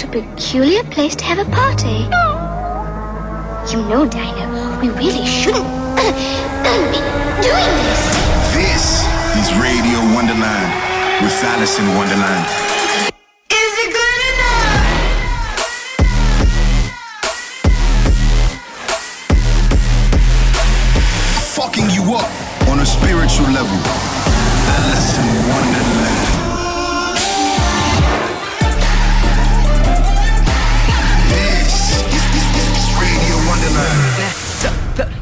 What a peculiar place to have a party. You know, Dino, we really shouldn't be doing this. This is Radio Wonderland with Alison Wonderland. On a spiritual level, Alison Wonderland. This is Radio Wonderland.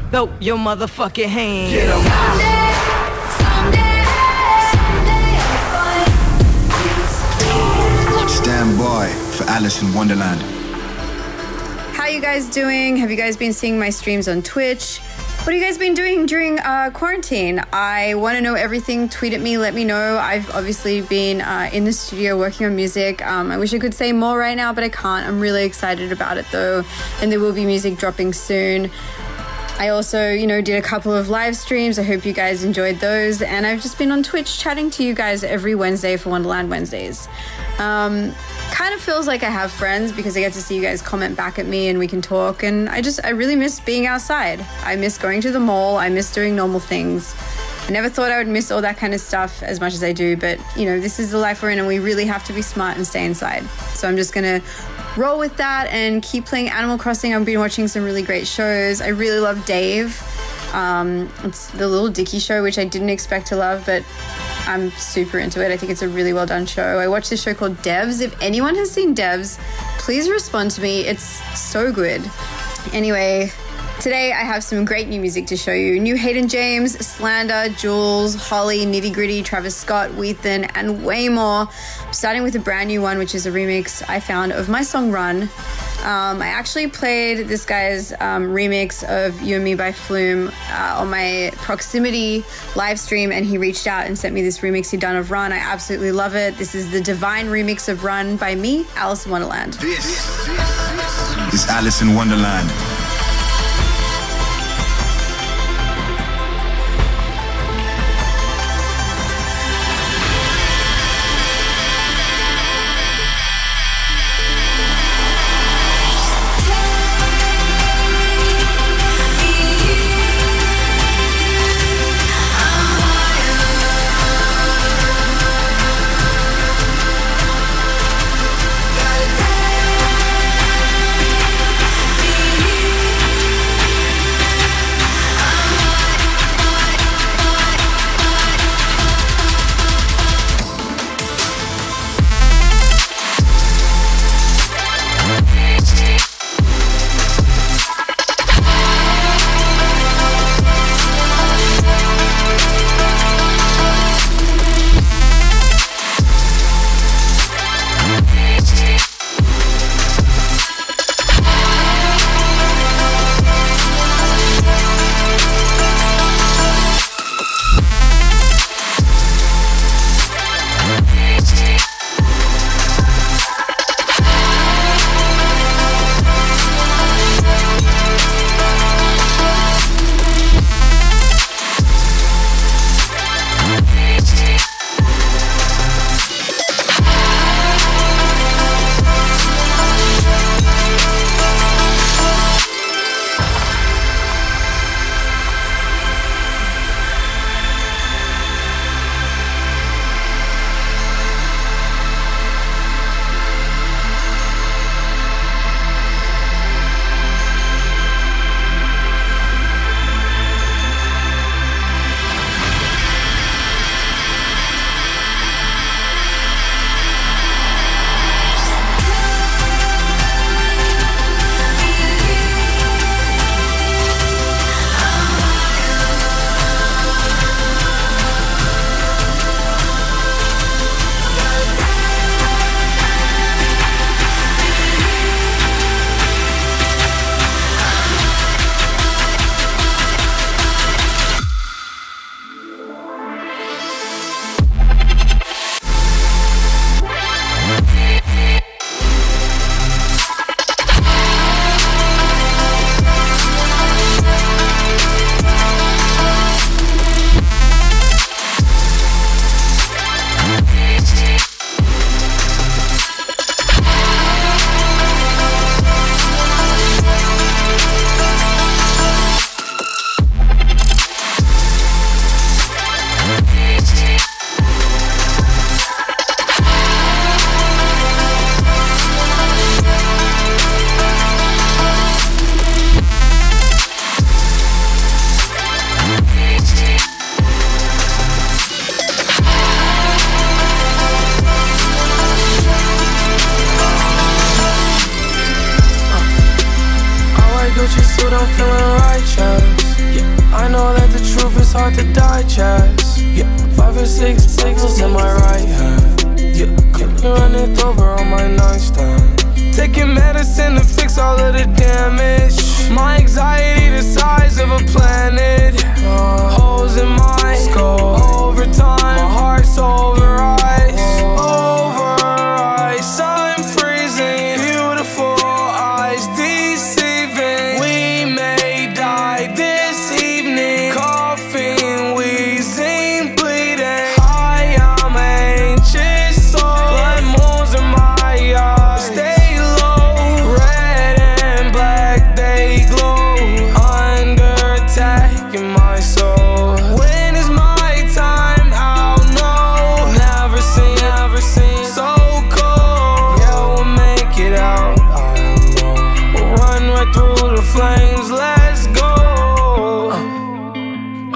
Throw your motherfucking hands. Get 'em. Stand by for Alison Wonderland. How you guys doing? Have you guys been seeing my streams on Twitch? What have you guys been doing during quarantine? I want to know everything. Tweet at me. Let me know. I've obviously been in the studio working on music. I wish I could say more right now, but I can't. I'm really excited about it, though. And there will be music dropping soon. I also, did a couple of live streams. I hope you guys enjoyed those. And I've just been on Twitch chatting to you guys every Wednesday for Wonderland Wednesdays. Kind of feels like I have friends because I get to see you guys comment back at me and we can talk. And I really miss being outside. I miss going to the mall. I miss doing normal things. I never thought I would miss all that kind of stuff as much as I do. But, this is the life we're in and we really have to be smart and stay inside. So I'm just going to roll with that and keep playing Animal Crossing. I've been watching some really great shows. I really love Dave. It's the Lil Dicky show, which I didn't expect to love, but I'm super into it. I think it's a really well done show. I watched this show called Devs. If anyone has seen Devs, please respond to me. It's so good. Anyway, today I have some great new music to show you. New Hayden James, Slander, Jules, Holly, Nitty Gritty, Travis Scott, Weathen, and way more. I'm starting with a brand new one, which is a remix I found of my song Run. I actually played this guy's remix of You and Me by Flume on my Proximity live stream, and he reached out and sent me this remix he'd done of Run. I absolutely love it. This is the divine remix of Run by me, Alison Wonderland. This is Alison Wonderland. I'm feeling righteous. Yeah. I know that the truth is hard to digest. Yeah. 5 or 6 signals in my right hand. Yeah. Couldn't run it over on my nightstand. Taking medicine to fix all of the damage. My anxiety the size of a planet. Holes in my skull. Over time, my heart's over ice. Over ice, I'm freezing. Beautiful eyes deceiving. We may die this evening. Coughing, wheezing, bleeding. I am anxious soul. Blood moons in my eyes. Stay low. Red and black, they glow. Under attack in my soul. When is my time? I'll know. Never seen so cold. Yeah, we'll make it out. I know. We'll run right through the flames. Let's go.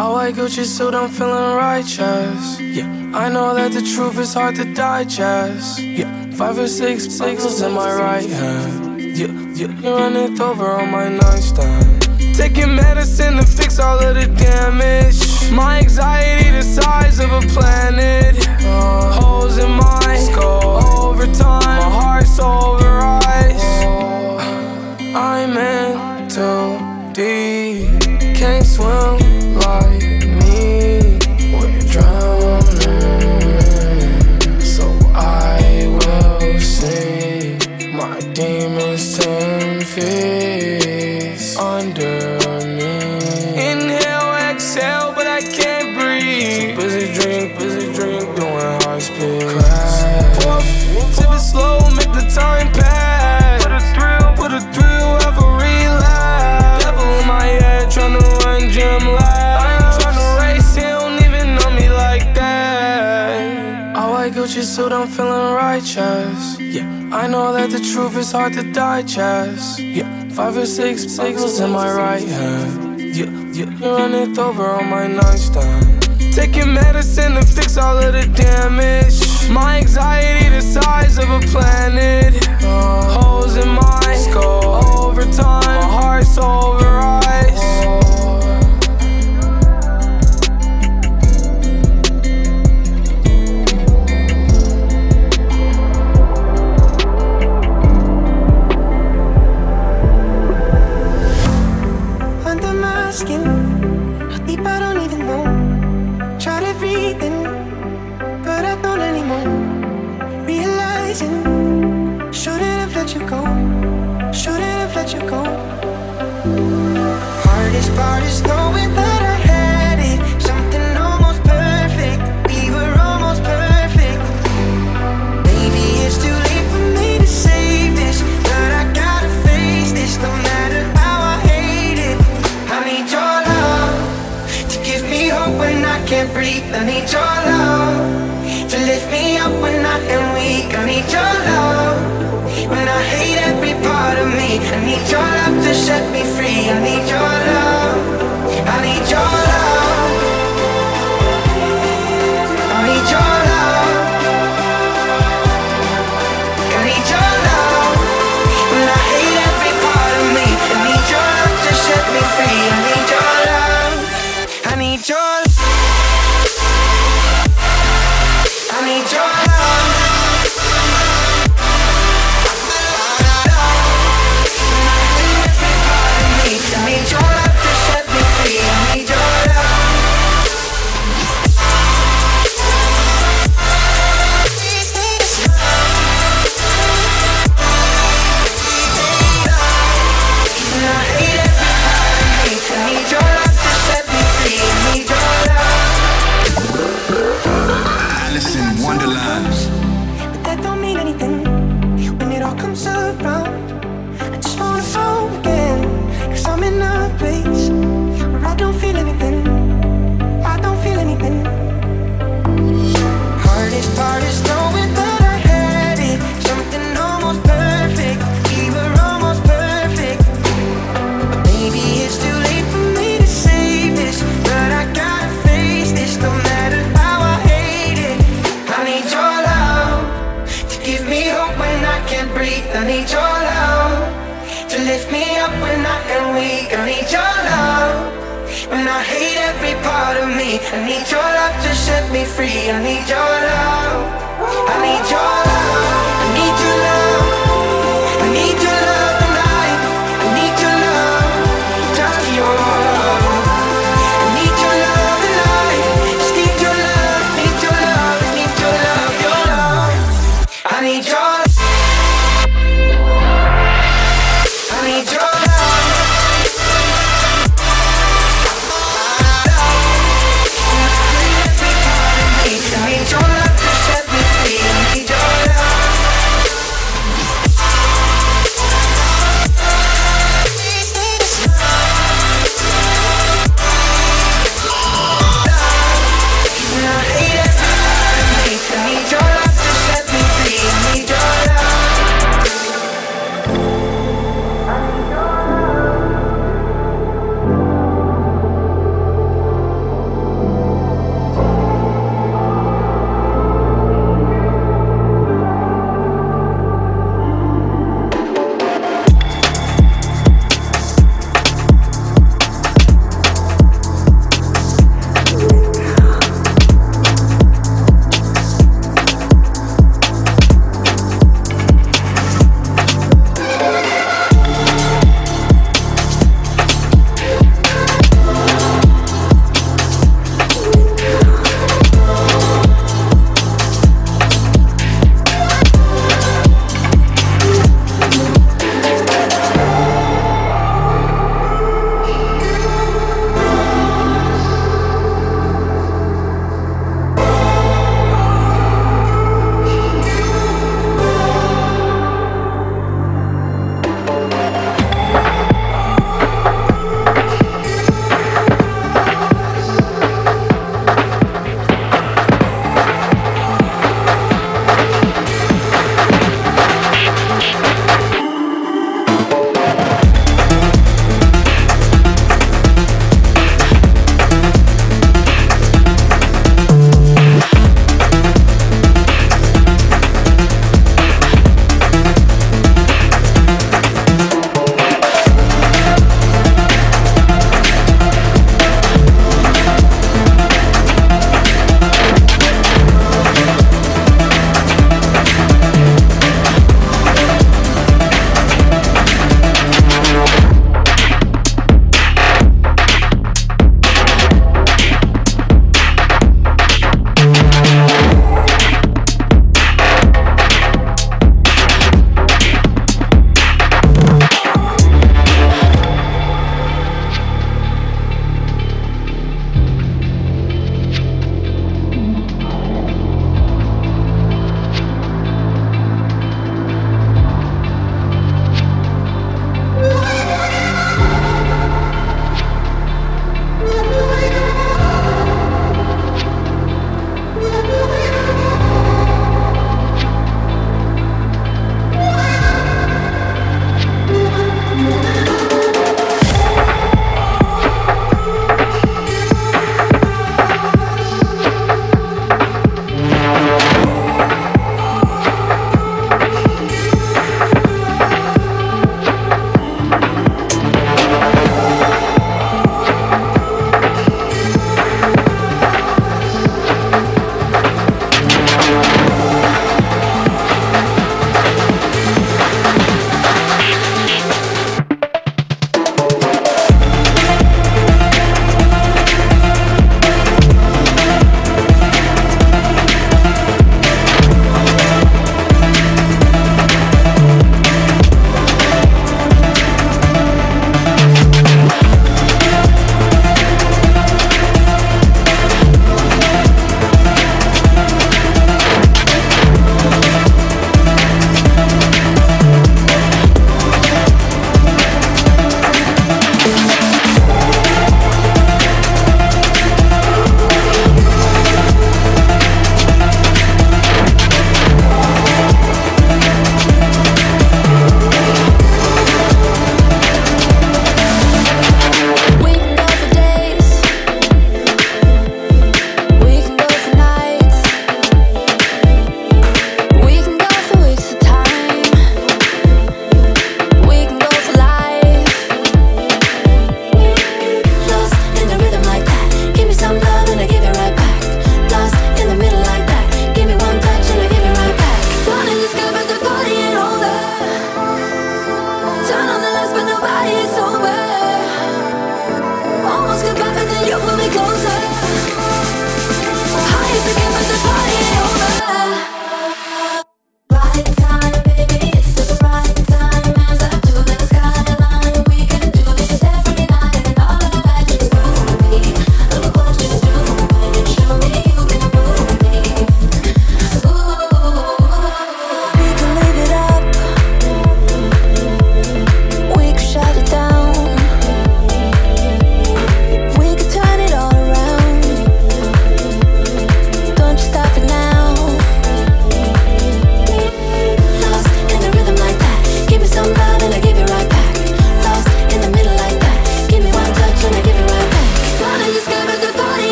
I like Gucci suit. I'm feeling righteous. Yeah. I know that the truth is hard to digest. Yeah. 5 or 6 signals in my right hand. Yeah. Yeah. Run it over on my nightstand. Taking medicine to fix all of the damage. My anxiety the size of a planet. Holes in my skull. Over time, my heart's over ice. I'm in too deep. Can't swim like me. We're drowning. So I will see my demons 10 feet under me. Inhale, exhale, but I can't breathe. So busy drink, doing high speed. Crash. Tip it slow, make the time pass. Put a thrill, have a relapse. Devil in my head, tryna run gym lab. I ain't tryna race, he don't even know me like that. I like Gucci suit, I'm feeling righteous. Yeah. I know that the truth is hard to digest. Yeah. 5 or 6 signals in my right hand. Yeah. Yeah. Run it over on my nightstand. Taking medicine to fix all of the damage. My anxiety the size of a planet. Holes in my skull. Over time, my heart's over ice. Shouldn't have let you go. Hardest part is knowing that I had it. Something almost perfect. We were almost perfect. Maybe it's too late for me to save this, but I gotta face this. No matter how I hate it, I need your love to give me hope when I can't breathe. I need your love to lift me up when I am weak. I need your love when I hate every part of me. I need your love to set me free. I need your love. I need your love. I need your love. I need your love. When I hate every part of me, I need your love to set me free. I need your love. I need your love. I need your love. I need your love to lift me up when I am weak. me, I need your love. And I hate every part of me. I need your love to set me free. I need your love. I need your love. I need your love. I need your love tonight. I need your love. Just your love. I need your love tonight. Just need your love. Need your love. Need your love. Your love. I need your love. I need your love. I need your love to set me free. I need your love.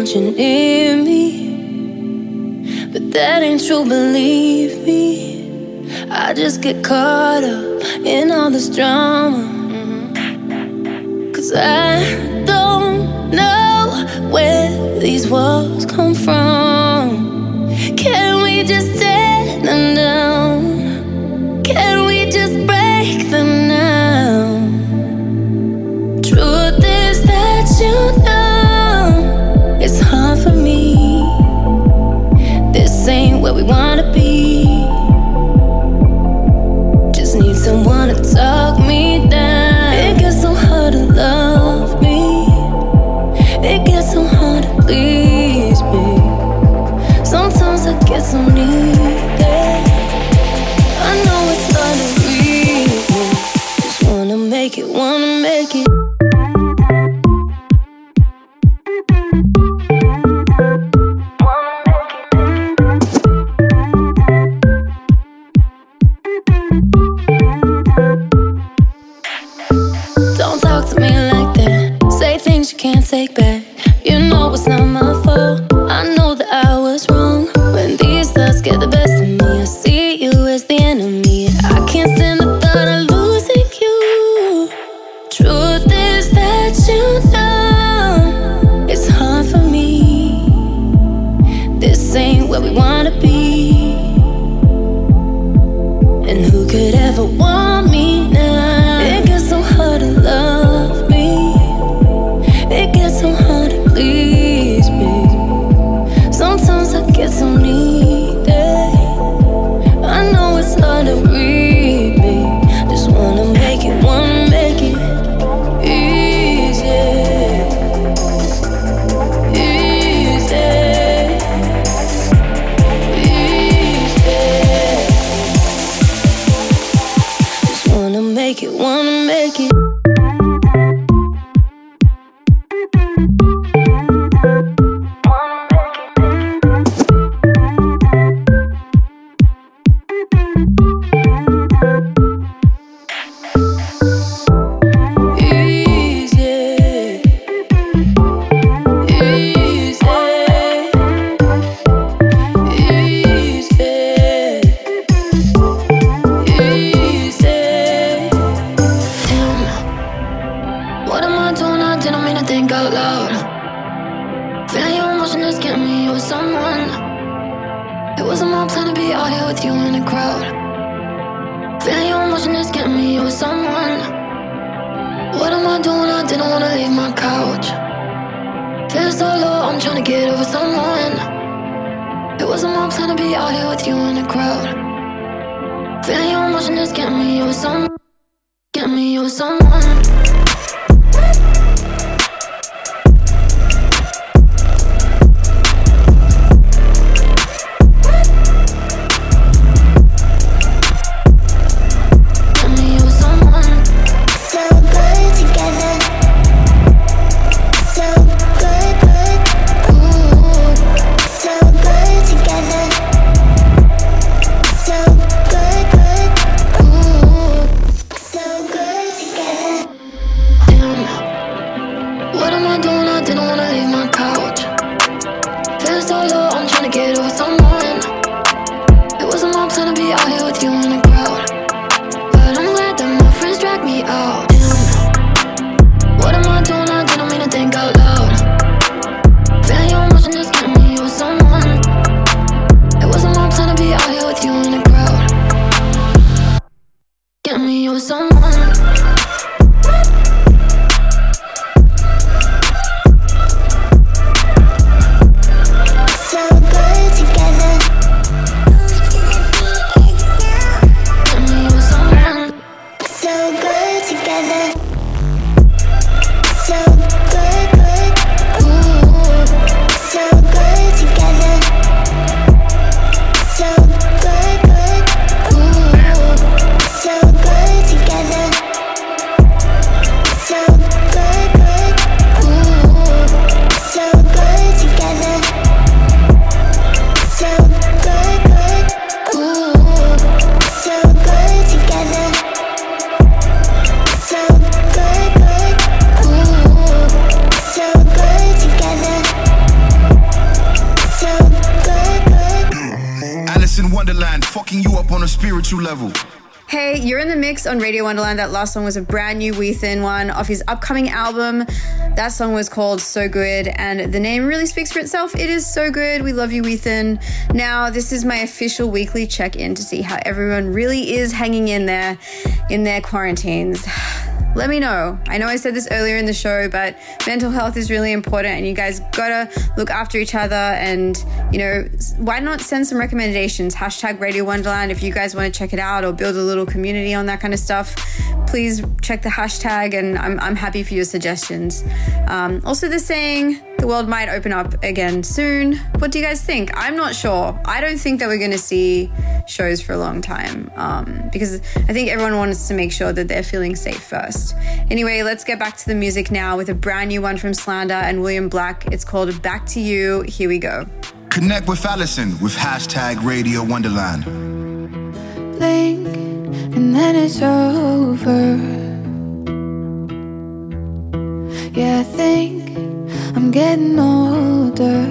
want you near me, but that ain't true, believe me. I just get caught up in all this drama, 'cause I don't know where these walls come from. Can we just tear them down? Can we just break them now? Truth is that you know it's hard for me. This ain't where we wanna be. Just need someone to talk me down. It gets so hard to love me. It gets so hard to please me. Sometimes I get so needed. I know it's hard to read. Just wanna make it, wanna make it. Can't take back. You know it's not my fault. I know that I was wrong. When these thoughts get the best of me, I see you as the enemy. I can't stand the thought of losing you. Truth is that you know it's hard for me. This ain't where we wanna be. And who could ever want me now? It gets so hard to love. Together. Alison Wonderland, fucking you up on a spiritual level. Hey, you're in the mix on Radio Wonderland. That last song was a brand new Weathen one off his upcoming album. That song was called So Good, and the name really speaks for itself. It is so good. We love you, Weathen. Now, this is my official weekly check-in to see how everyone really is hanging in there in their quarantines. Let me know. I know I said this earlier in the show, but mental health is really important and you guys gotta look after each other and, you know, why not send some recommendations? Hashtag Radio Wonderland if you guys want to check it out or build a little community on that kind of stuff. Please check the hashtag and I'm happy for your suggestions. Also, the saying, the world might open up again soon. What do you guys think? I'm not sure. I don't think that we're going to see shows for a long time because I think everyone wants to make sure that they're feeling safe first. Anyway, let's get back to the music now with a brand new one from Slander and William Black. It's called Back to You. Here we go. Connect with Alison with hashtag Radio Wonderland. Blink and then it's over. Yeah, I think I'm getting older,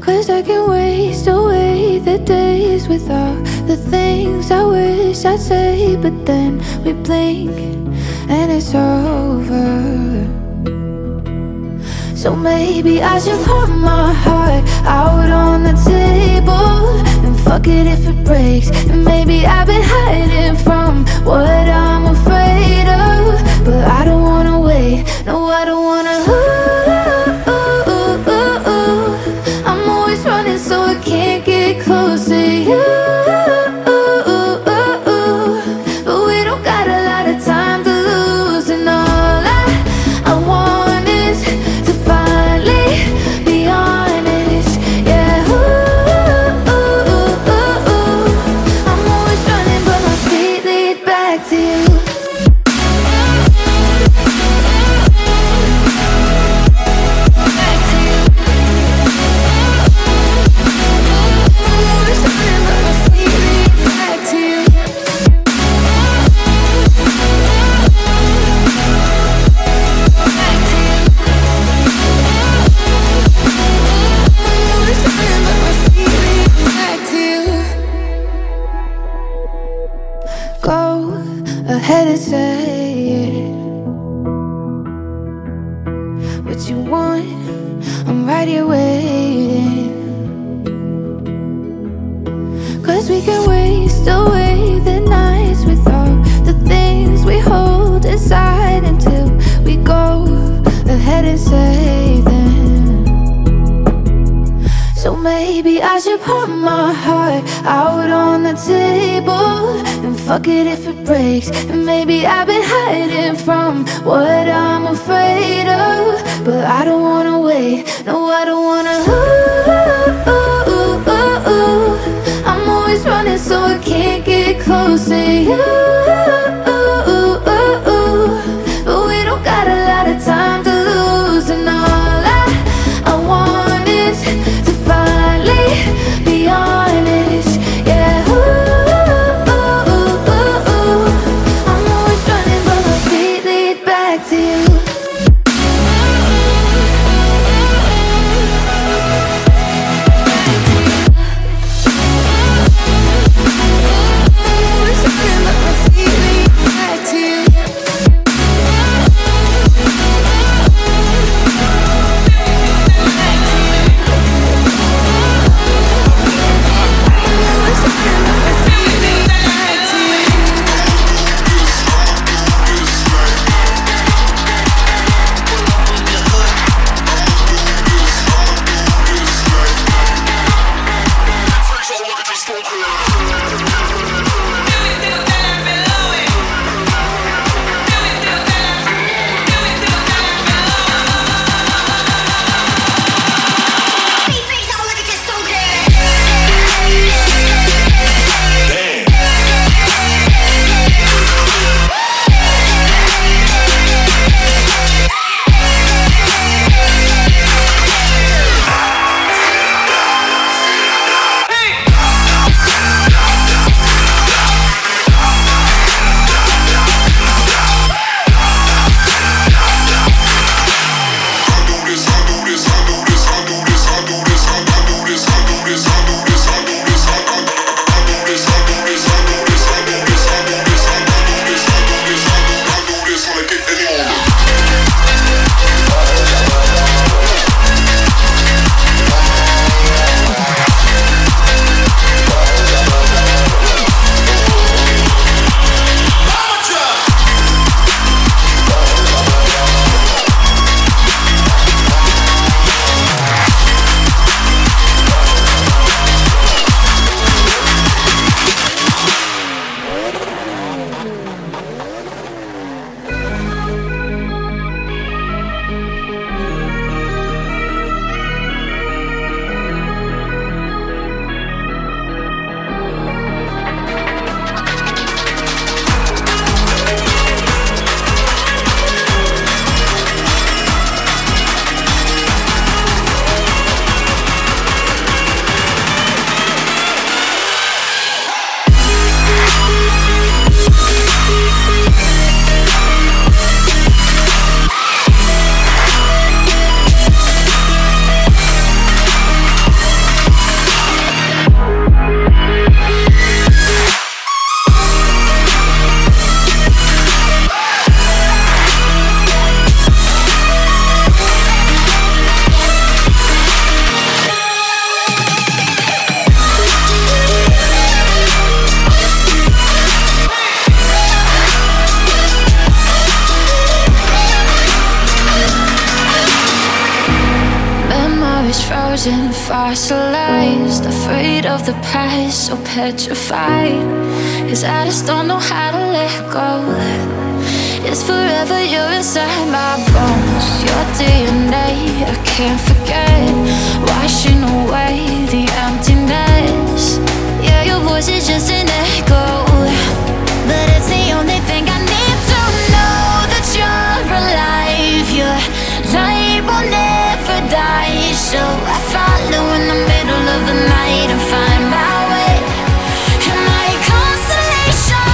'cause I can waste away the days with all the things I wish I'd say. But then we blink and it's over. So maybe I should put my heart out on the table and fuck it if it breaks. And maybe I've been hiding from what I'm afraid of, but I don't wanna wait. No, I don't wanna. Ooh, I'm always running so I can't get close to you. But we don't got a lot of time to lose, and all I want is to finally be honest. Yeah. Ooh, I'm always running, but my feet lead back to you. Fuck it if it breaks. And maybe I've been hiding from what I'm afraid of, but I don't wanna wait. No, I don't wanna. Ooh, I'm always running so I can't get close to you. frozen, fossilized, afraid of the past, so petrified. Cause I just don't know how to let go. It's forever, you're inside my bones, your DNA, I can't forget. Washing away the emptiness. Yeah, your voice is just an echo, but it's the only thing I need to know. That you're alive, your light will never die. So I follow in the middle of the night and find my way. Am I a constellation?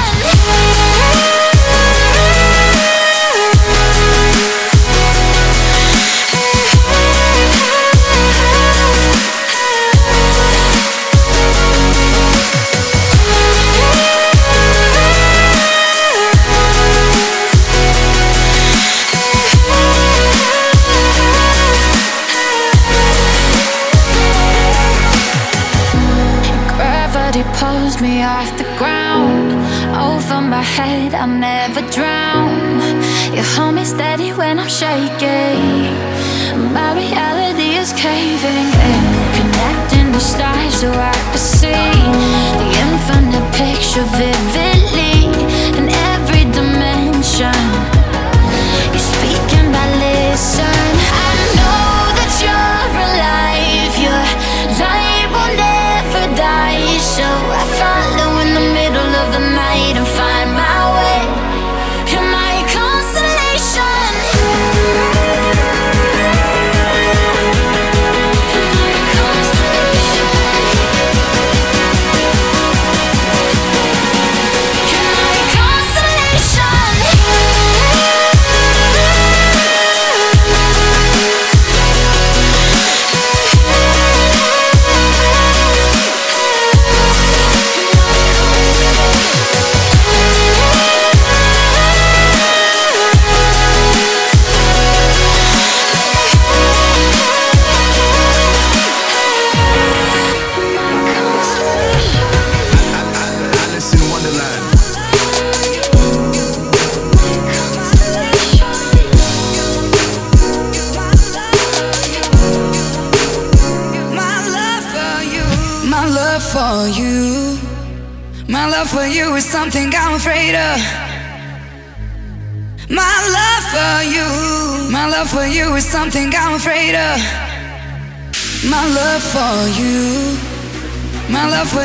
Pulls me off the ground, over my head, I'll never drown. You hold me steady when I'm shaking. My reality is caving in. Connecting the stars so I can see the infinite picture vividly in every dimension. You're speaking, I listen. I know that you're alive, your light will never die. So I follow in the middle of the night and find my way. Am I a constellation? Am I a constellation? Am I a constellation? For you is something I'm afraid of. My love for you is something I'm afraid of. My love for you is something I'm afraid of. My love for you, my love for you,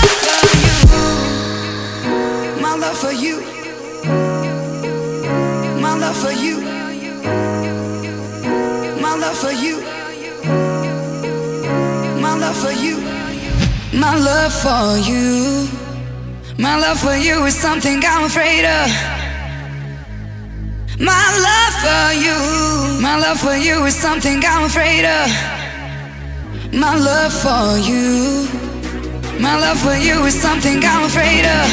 my love for you. Something I'm afraid of. My love for you is something I'm afraid of. My love for you is something I'm afraid of.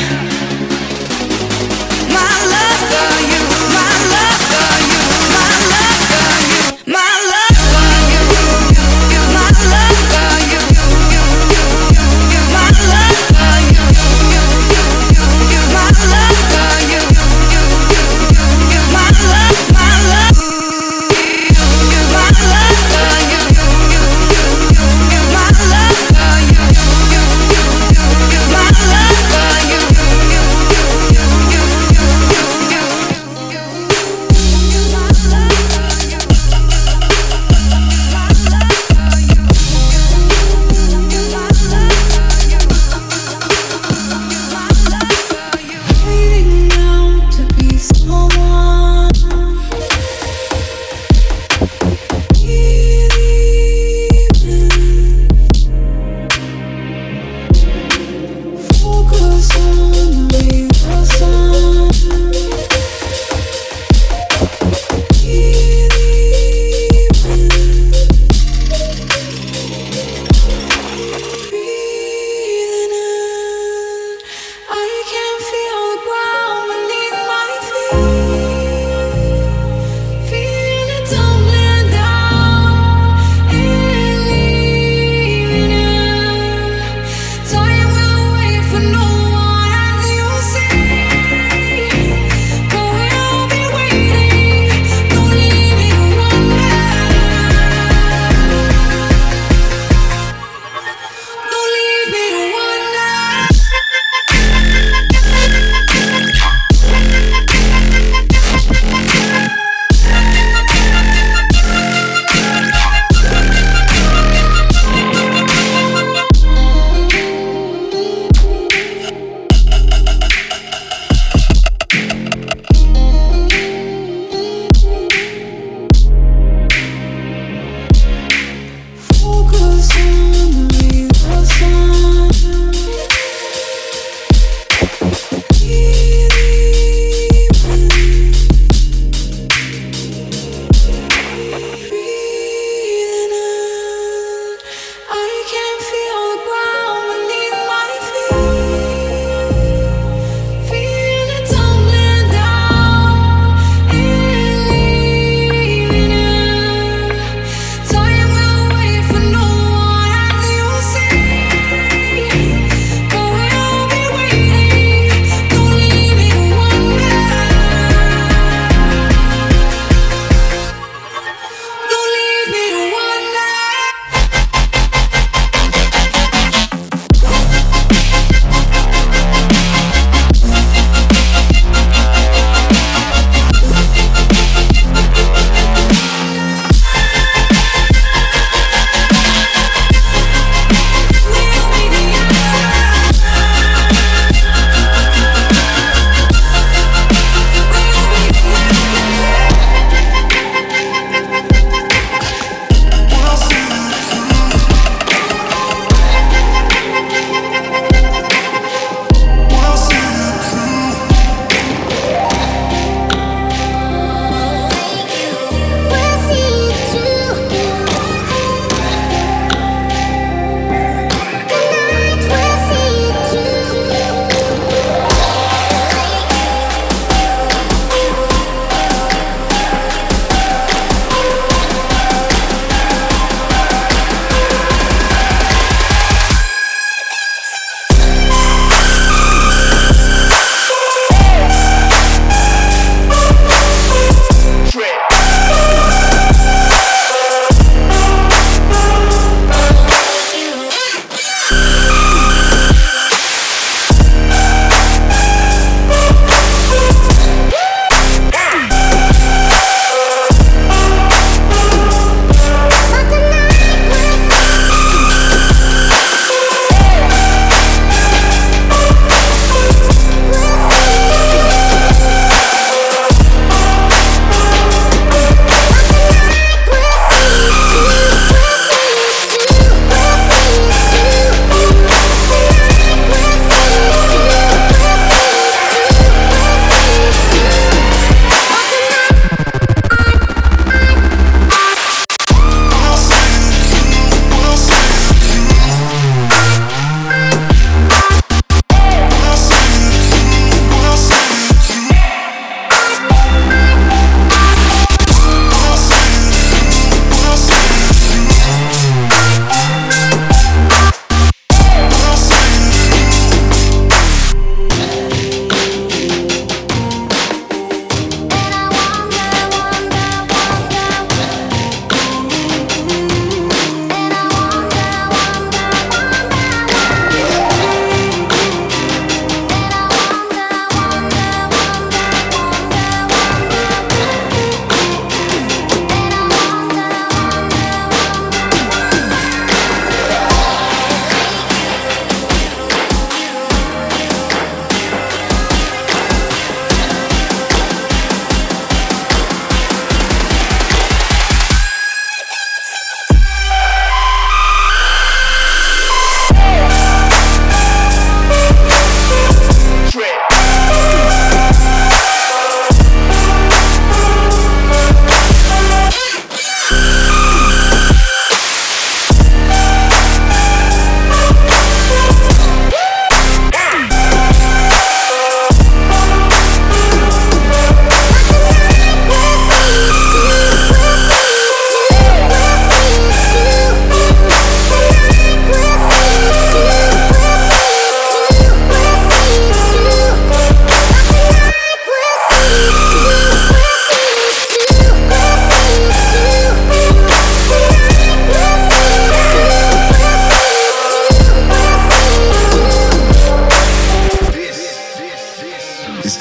My love for you, my love for you, my love for you, my love for you, my love for you. My love for you, my love, my love for you, my love for you.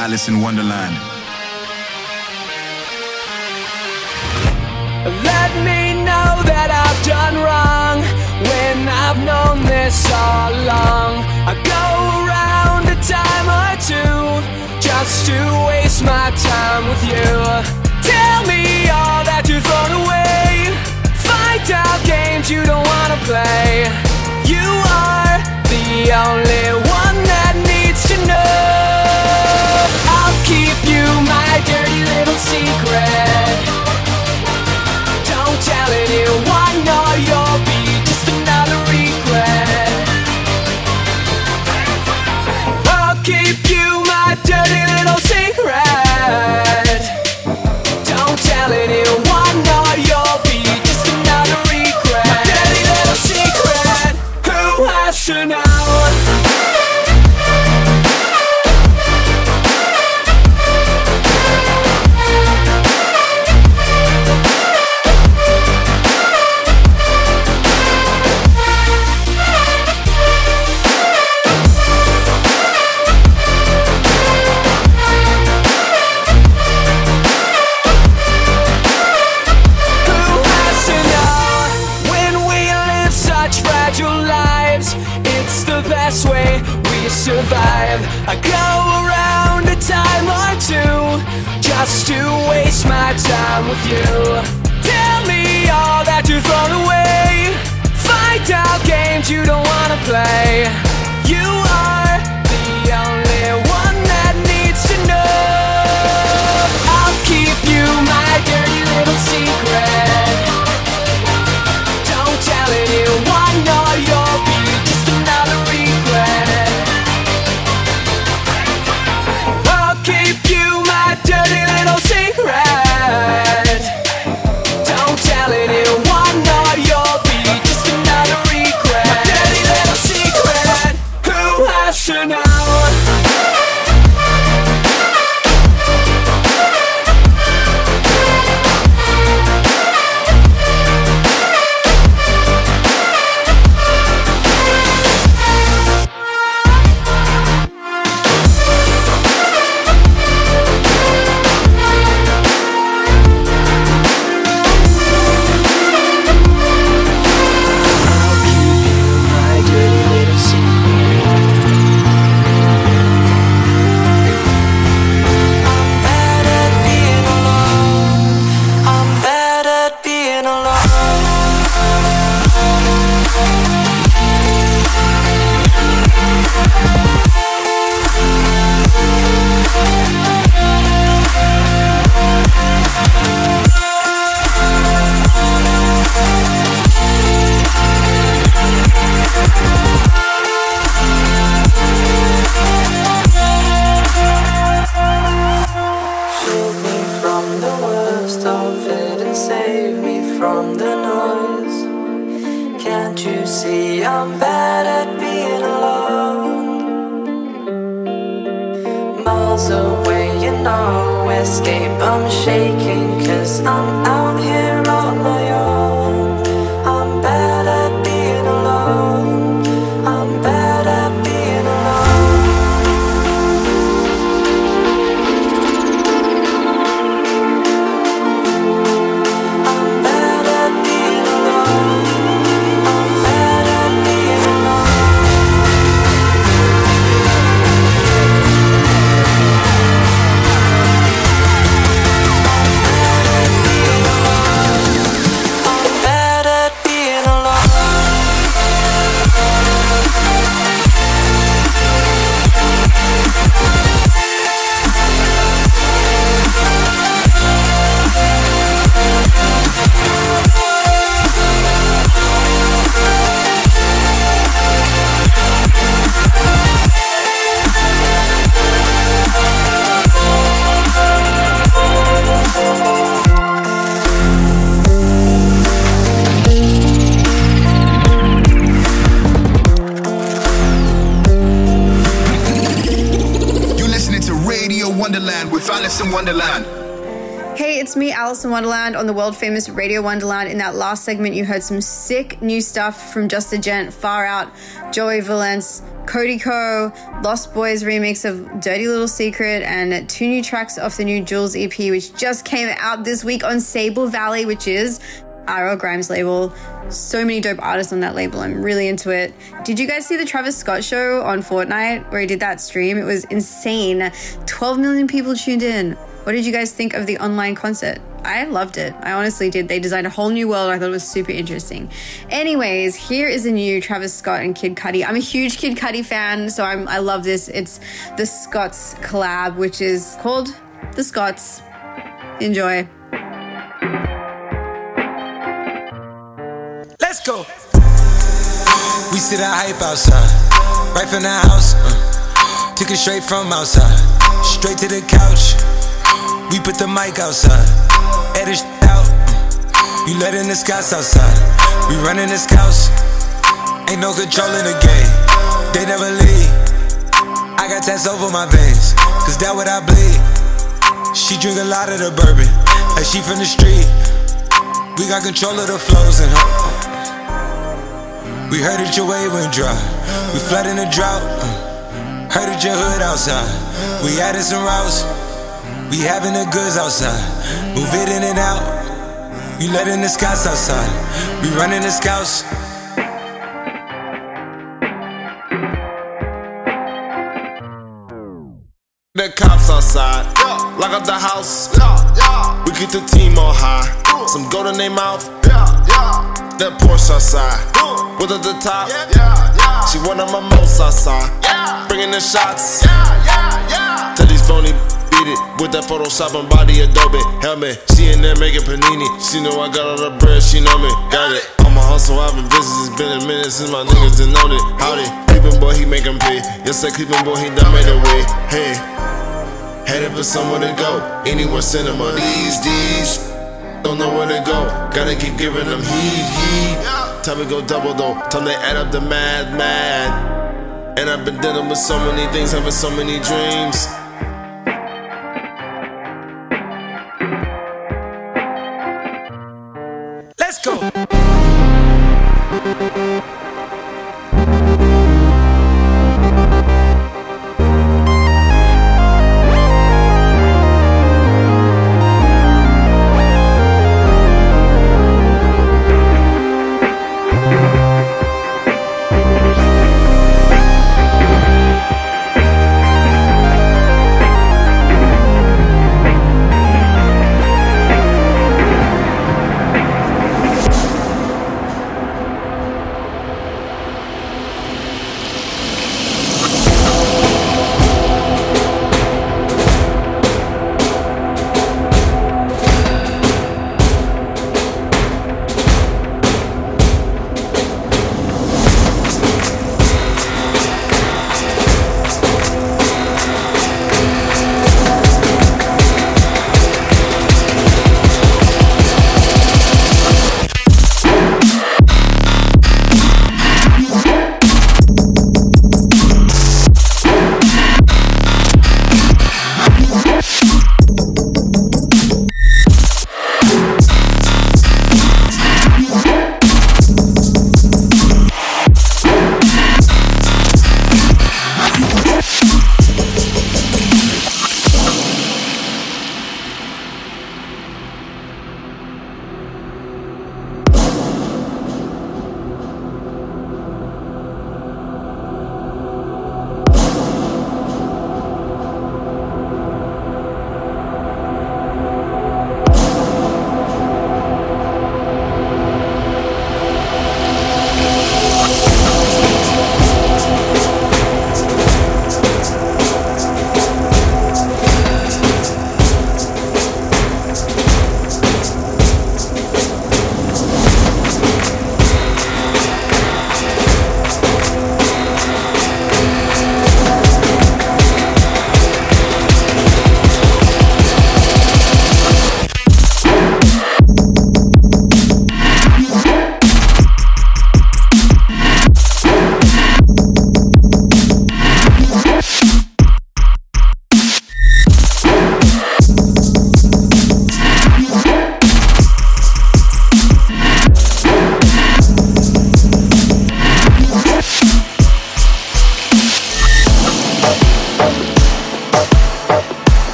Alison Wonderland. Let me know that I've done wrong when I've known this all along. I go around a time or two just to waste my time with you. Tell me all that you've thrown away. Find out games you don't want to play. You are the only one that needs to know. I'll keep you my dirty little secret. Tell anyone or you'll be just another regret. I'll keep you my dirty little secret. Don't tell anyone or you'll be just another regret. My dirty little secret. Who has to know? Survive. I go around a time or two just to waste my time with you. Tell me all that you've thrown away. Find out games you don't want to play. You are the only one that needs to know. I'll keep you my dirty little secret. Don't tell anyone or you'll be just another regret. Dirty little secret. Don't tell anyone or you'll be just another regret. My dirty little secret. Who has to know? Alison Wonderland on the world famous Radio Wonderland. In that last segment you heard some sick new stuff from Just a Gent, Far Out, Joey Valence, Cody Ko, Lost Boys remix of Dirty Little Secret, and two new tracks off the new Jules EP, which just came out this week on Sable Valley, which is RL Grime's label. So many dope artists on that label. I'm really into it. Did you guys see the Travis Scott show on Fortnite where he did that stream? It was insane. 12 million people tuned in. What did you guys think of the online concert? I loved it. I honestly did. They designed a whole new world. I thought it was super interesting. Anyways, here is a new Travis Scott and Kid Cudi. I'm a huge Kid Cudi fan, so I love this. It's the Scots collab, which is called The Scots. Enjoy. Let's go. We see that hype outside, right from the house. Took it straight from outside, straight to the couch. We put the mic outside, edit out. You letting the scouts outside, we running the scouts. Ain't no control in the game, they never leave. I got tats over my veins, cause that what I bleed. She drink a lot of the bourbon, like she from the street. We got control of the flows in her. We heard that your way went dry, we flood in the drought. Heard that your hood outside, we added some routes. We having the goods outside, move it in and out. You letting the scouts outside, we running the scouts. The cops outside, lock up the house. We get the team on high, some gold in their mouth. That Porsche outside, with at the top, she one of my most outside, bringing the shots. Tell these phony beat it with that Photoshop and body Adobe helmet. She in there making panini. She know I got all the bread. She know me. Got it. I'm a hustle. I've been busy. It's been a minute since my niggas done known it. Howdy, creepin' boy, he make 'em pay. Yes, that creepin' boy, he done made a way. Hey, headed for somewhere to go. Anywhere cinema these. Don't know where to go, gotta keep giving them heat. Time to go double though, time to add up the mad. And I've been dealing with so many things, having so many dreams. Let's go!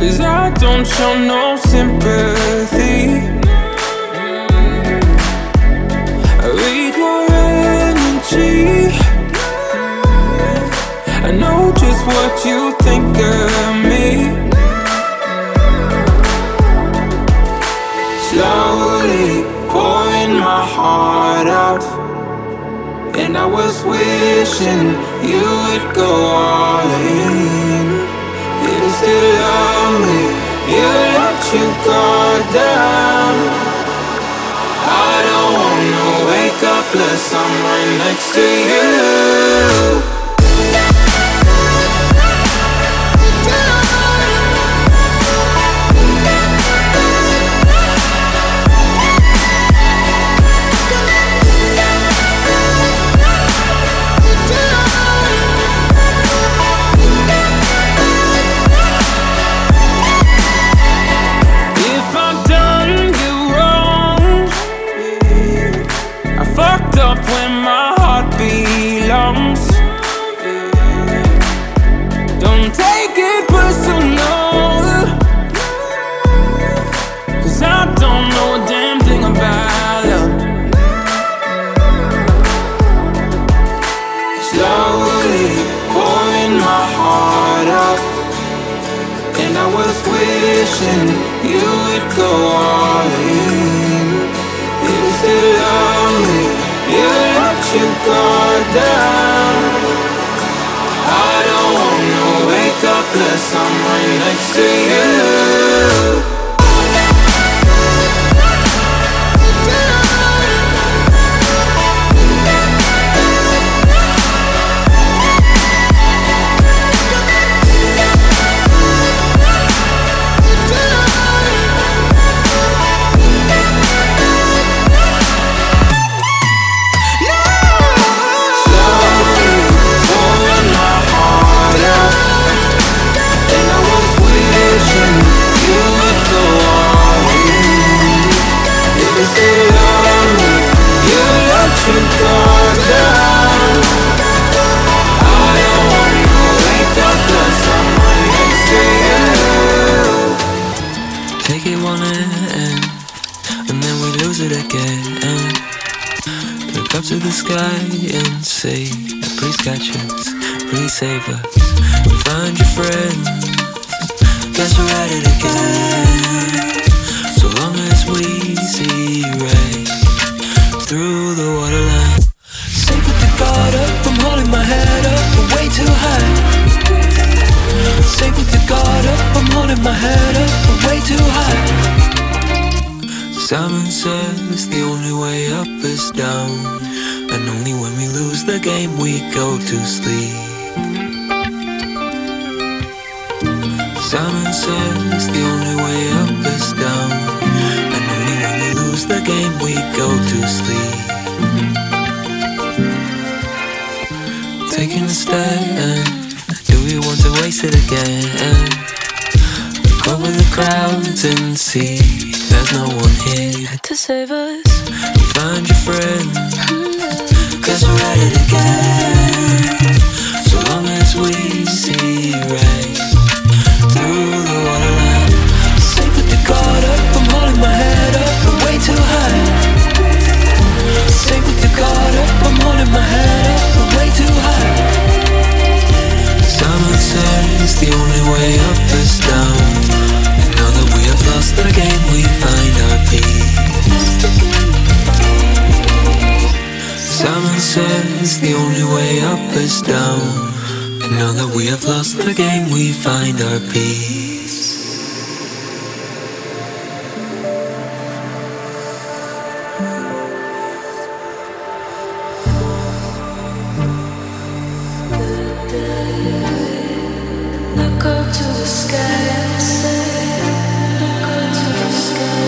'Cause I don't show no sympathy. I read your energy. I know just what you think of me. Slowly pouring my heart out, and I was wishing you would go all in. It is still lonely, you let you go down. I don't wanna wake up unless I'm right next to you. You would go all in. It is still lonely, you let you go down. I don't wanna wake up unless I'm right next to you. To the sky and say, please catch us, please save us. Find your friends, guess we're at it again. So long as we see right through the waterline. Safe with the guard up, I'm holding my head up, but way too high. Safe with the guard up, I'm holding my head up, but way too high. Simon says the only way up is down, and only when we lose the game we go to sleep. Simon says the only way up is down, and only when we lose the game we go to sleep. Taking a stand, do we want to waste it again? Look over the crowds and see there's no one here to save us. Find your friend, 'cause we're at it again. So long as we see right through the waterline. Safe with the guard up, I'm holding my head up, but way too high. Safe with the guard up, I'm holding my head up, but way too high. Simon says the only way up is down, and now that we have lost the game we find our peace. Simon says the only way up is down, and now that we have lost the game we find our peace. Look up to the sky and say, look up to the sky.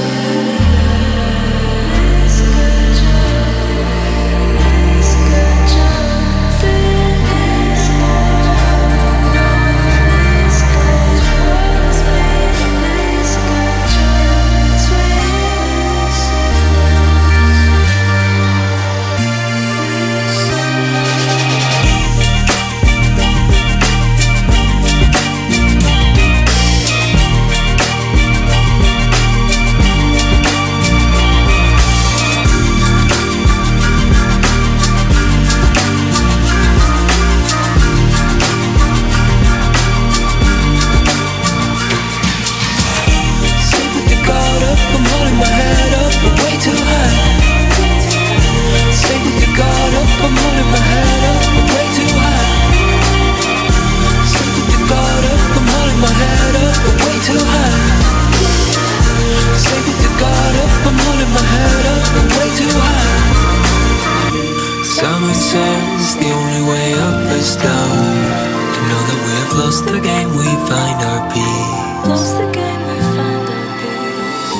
Lost the game, we find our peace. Lost the game, we find our peace.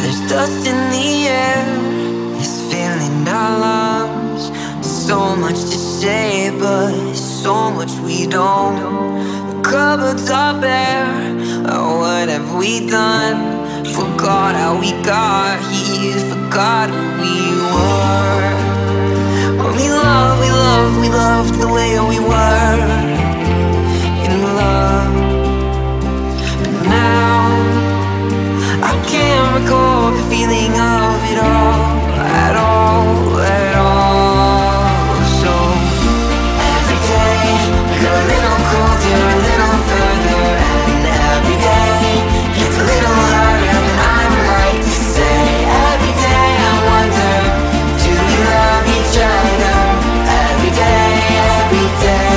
There's dust in the air, it's filling our lungs. So much to say, but so much we don't. The cupboards are bare, oh what have we done? Forgot how we got here, forgot who we were. When we loved the way we were. But now I can't recall the feeling of it all, at all, at all. So every day we get a little colder, a little further, and every day gets a little harder than I would like to say. Every day I wonder, do we love each other? Every day, every day.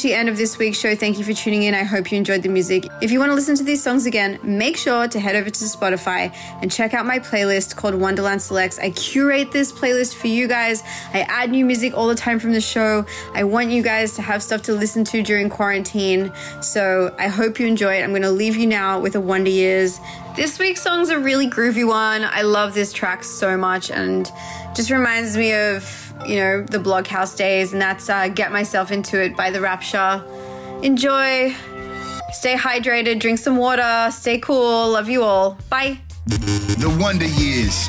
The end of this week's show. Thank you for tuning in. I hope you enjoyed the music. If you want to listen to these songs again, make sure to head over to Spotify and check out my playlist called Wonderland Selects. I curate this playlist for you guys. I add new music all the time from the show. I want you guys to have stuff to listen to during quarantine. So I hope you enjoy it. I'm going to leave you now with a Wonder Years. This week's song's a really groovy one. I love this track so much and just reminds me of, you know, the Bloghouse days, and that's Get Myself Into It by The Rapture. Enjoy, stay hydrated, drink some water, stay cool, love you all, bye. The Wonder Years.